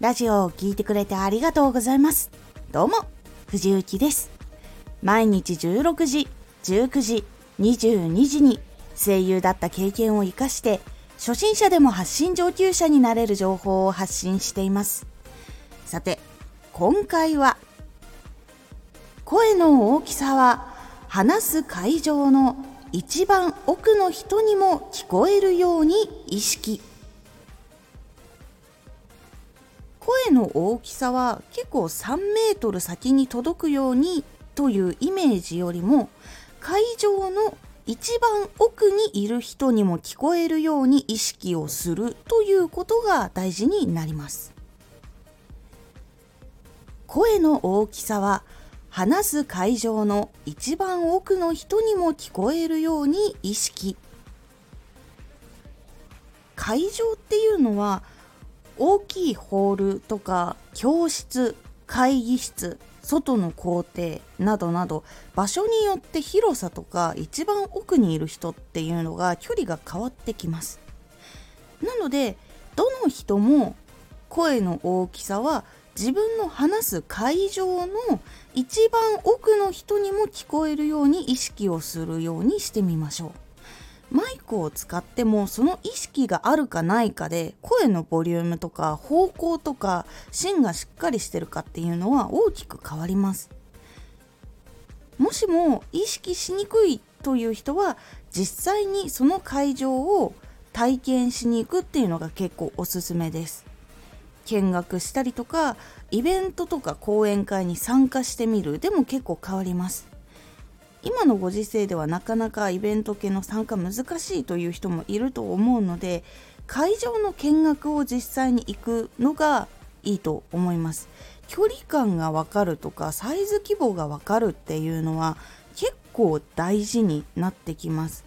ラジオを聞いてくれてありがとうございます。どうも藤幸です。毎日16時、19時、22時に声優だった経験を生かして初心者でも発信上級者になれる情報を発信しています。さて今回は、声の大きさは話す会場の一番奥の人にも聞こえるように意識。声の大きさは結構3メートル先に届くようにというイメージよりも、会場の一番奥にいる人にも聞こえるように意識をするということが大事になります。声の大きさは話す会場の一番奥の人にも聞こえるように意識。会場っていうのは大きいホールとか教室、会議室、外の校庭などなど、場所によって広さとか一番奥にいる人っていうのが距離が変わってきます。なのでどの人も声の大きさは自分の話す会場の一番奥の人にも聞こえるように意識をするようにしてみましょう。マイクを使ってもその意識があるかないかで声のボリュームとか方向とか芯がしっかりしてるかっていうのは大きく変わります。もしも意識しにくいという人は実際にその会場を体験しに行くっていうのが結構おすすめです。見学したりとかイベントとか講演会に参加してみるでも結構変わります。今のご時世ではなかなかイベント系の参加難しいという人もいると思うので、会場の見学を実際に行くのがいいと思います。距離感が分かるとかサイズ規模が分かるっていうのは結構大事になってきます。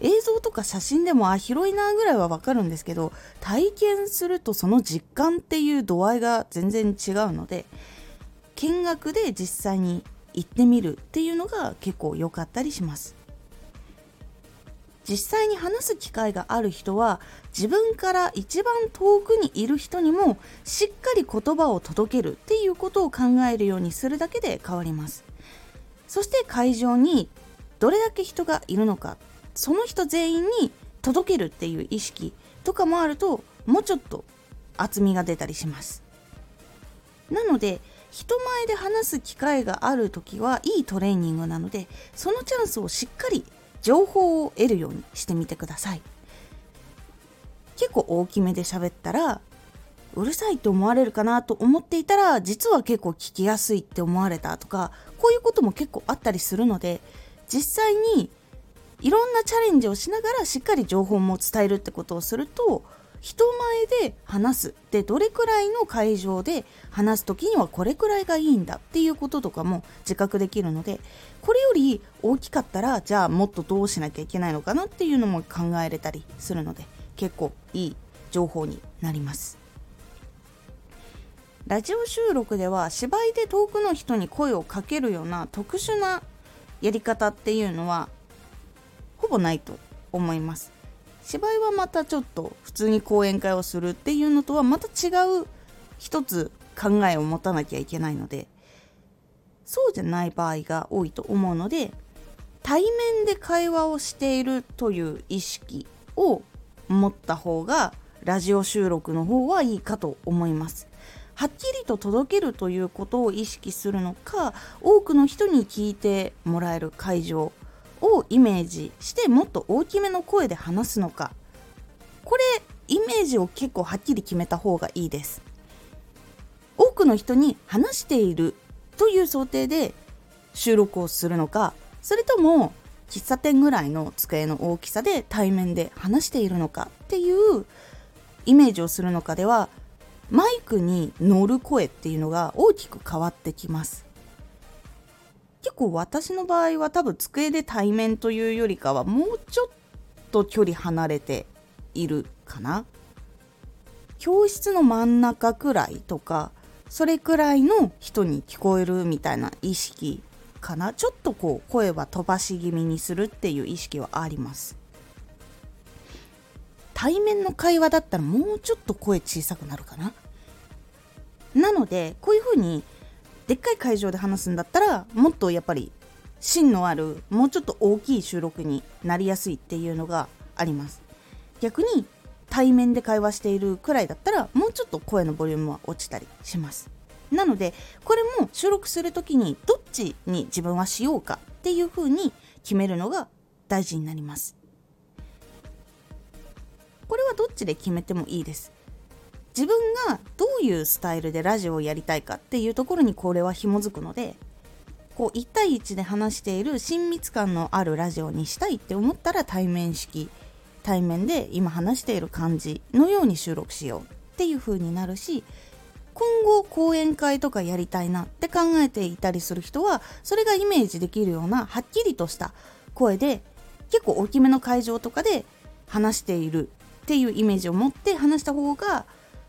映像とか写真でも広いなぐらいは分かるんですけど、体験するとその実感っていう度合いが全然違うので、見学で実際に行ってみるっていうのが結構良かったりします。実際に話す機会がある人は自分から一番遠くにいる人にもしっかり言葉を届けるっていうことを考えるようにするだけで変わります。そして会場にどれだけ人がいるのか、その人全員に届けるっていう意識とかもあると、もうちょっと厚みが出たりします。なので人前で話す機会があるときはいいトレーニングなので、そのチャンスをしっかり情報を得るようにしてみてください。結構大きめで喋ったらうるさいと思われるかなと思っていたら、実は結構聞きやすいって思われたとか、こういうことも結構あったりするので、実際にいろんなチャレンジをしながらしっかり情報も伝えるってことをすると、人前で話すでどれくらいの会場で話す時にはこれくらいがいいんだっていうこととかも自覚できるので、これより大きかったらじゃあもっとどうしなきゃいけないのかなっていうのも考えれたりするので、結構いい情報になります。ラジオ収録では芝居で遠くの人に声をかけるような特殊なやり方っていうのはほぼないと思います。芝居はまたちょっと普通に講演会をするっていうのとはまた違う一つ考えを持たなきゃいけないので、そうじゃない場合が多いと思うので、対面で会話をしているという意識を持った方がラジオ収録の方はいいかと思います。はっきりと届けるということを意識するのか、多くの人に聞いてもらえる会場をイメージしてもっと大きめの声で話すのか、これイメージを結構はっきり決めた方がいいです。多くの人に話しているという想定で収録をするのか、それとも喫茶店ぐらいの机の大きさで対面で話しているのかっていうイメージをするのかでは、マイクに乗る声っていうのが大きく変わってきます。結構私の場合は多分机で対面というよりかはもうちょっと距離離れているかな。教室の真ん中くらいとか、それくらいの人に聞こえるみたいな意識かな。ちょっとこう声は飛ばし気味にするっていう意識はあります。対面の会話だったらもうちょっと声小さくなるかな。なのでこういう風にでっかい会場で話すんだったらもっとやっぱり芯のあるもうちょっと大きい収録になりやすいっていうのがあります。逆に対面で会話しているくらいだったらもうちょっと声のボリュームは落ちたりします。なのでこれも収録するときにどっちに自分はしようかっていう風に決めるのが大事になります。これはどっちで決めてもいいです。自分がどういうスタイルでラジオをやりたいかっていうところにこれは紐づくので、こう1対1で話している親密感のあるラジオにしたいって思ったら対面で今話している感じのように収録しようっていう風になるし、今後講演会とかやりたいなって考えていたりする人はそれがイメージできるようなはっきりとした声で結構大きめの会場とかで話しているっていうイメージを持って話した方が、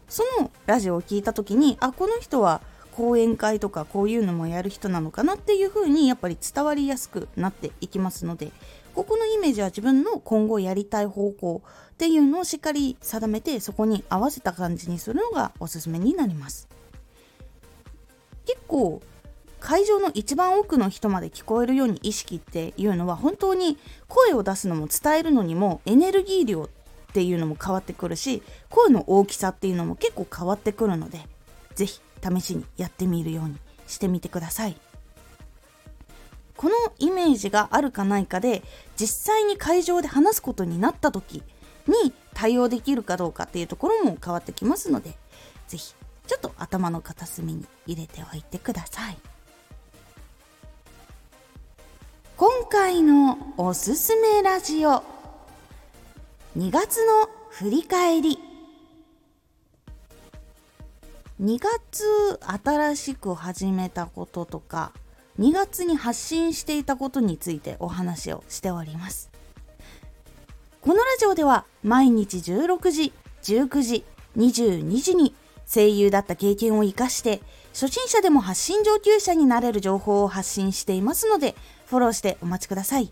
そのラジオを聞いた時にこの人は講演会とかこういうのもやる人なのかなっていう風にやっぱり伝わりやすくなっていきますので、ここのイメージは自分の今後やりたい方向っていうのをしっかり定めて、そこに合わせた感じにするのがおすすめになります。結構会場の一番奥の人まで聞こえるように意識っていうのは本当に声を出すのも伝えるのにもエネルギー量っていうのも変わってくるし、声の大きさっていうのも結構変わってくるので、ぜひ試しにやってみるようにしてみてください。このイメージがあるかないかで実際に会場で話すことになった時に対応できるかどうかっていうところも変わってきますので、ぜひちょっと頭の片隅に入れておいてください。今回のおすすめラジオ、2月の振り返り。2月新しく始めたこととか2月に発信していたことについてお話をしております。このラジオでは毎日16時、19時、22時に声優だった経験を生かして初心者でも発信上級者になれる情報を発信していますので、フォローしてお待ちください。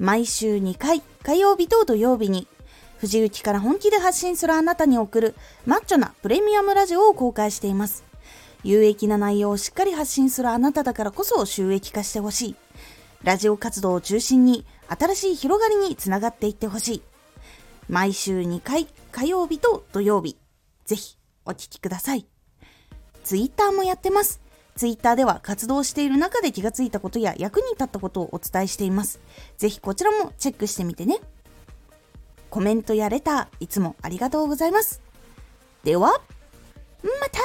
毎週2回、火曜日と土曜日に藤雪から本気で発信するあなたに送るマッチョなプレミアムラジオを公開しています。有益な内容をしっかり発信するあなただからこそ収益化してほしい。ラジオ活動を中心に新しい広がりにつながっていってほしい。毎週2回、火曜日と土曜日、ぜひお聞きください。ツイッターもやってます。ツイッターでは活動している中で気がついたことや役に立ったことをお伝えしています。ぜひこちらもチェックしてみてね。コメントやレターいつもありがとうございます。ではまた。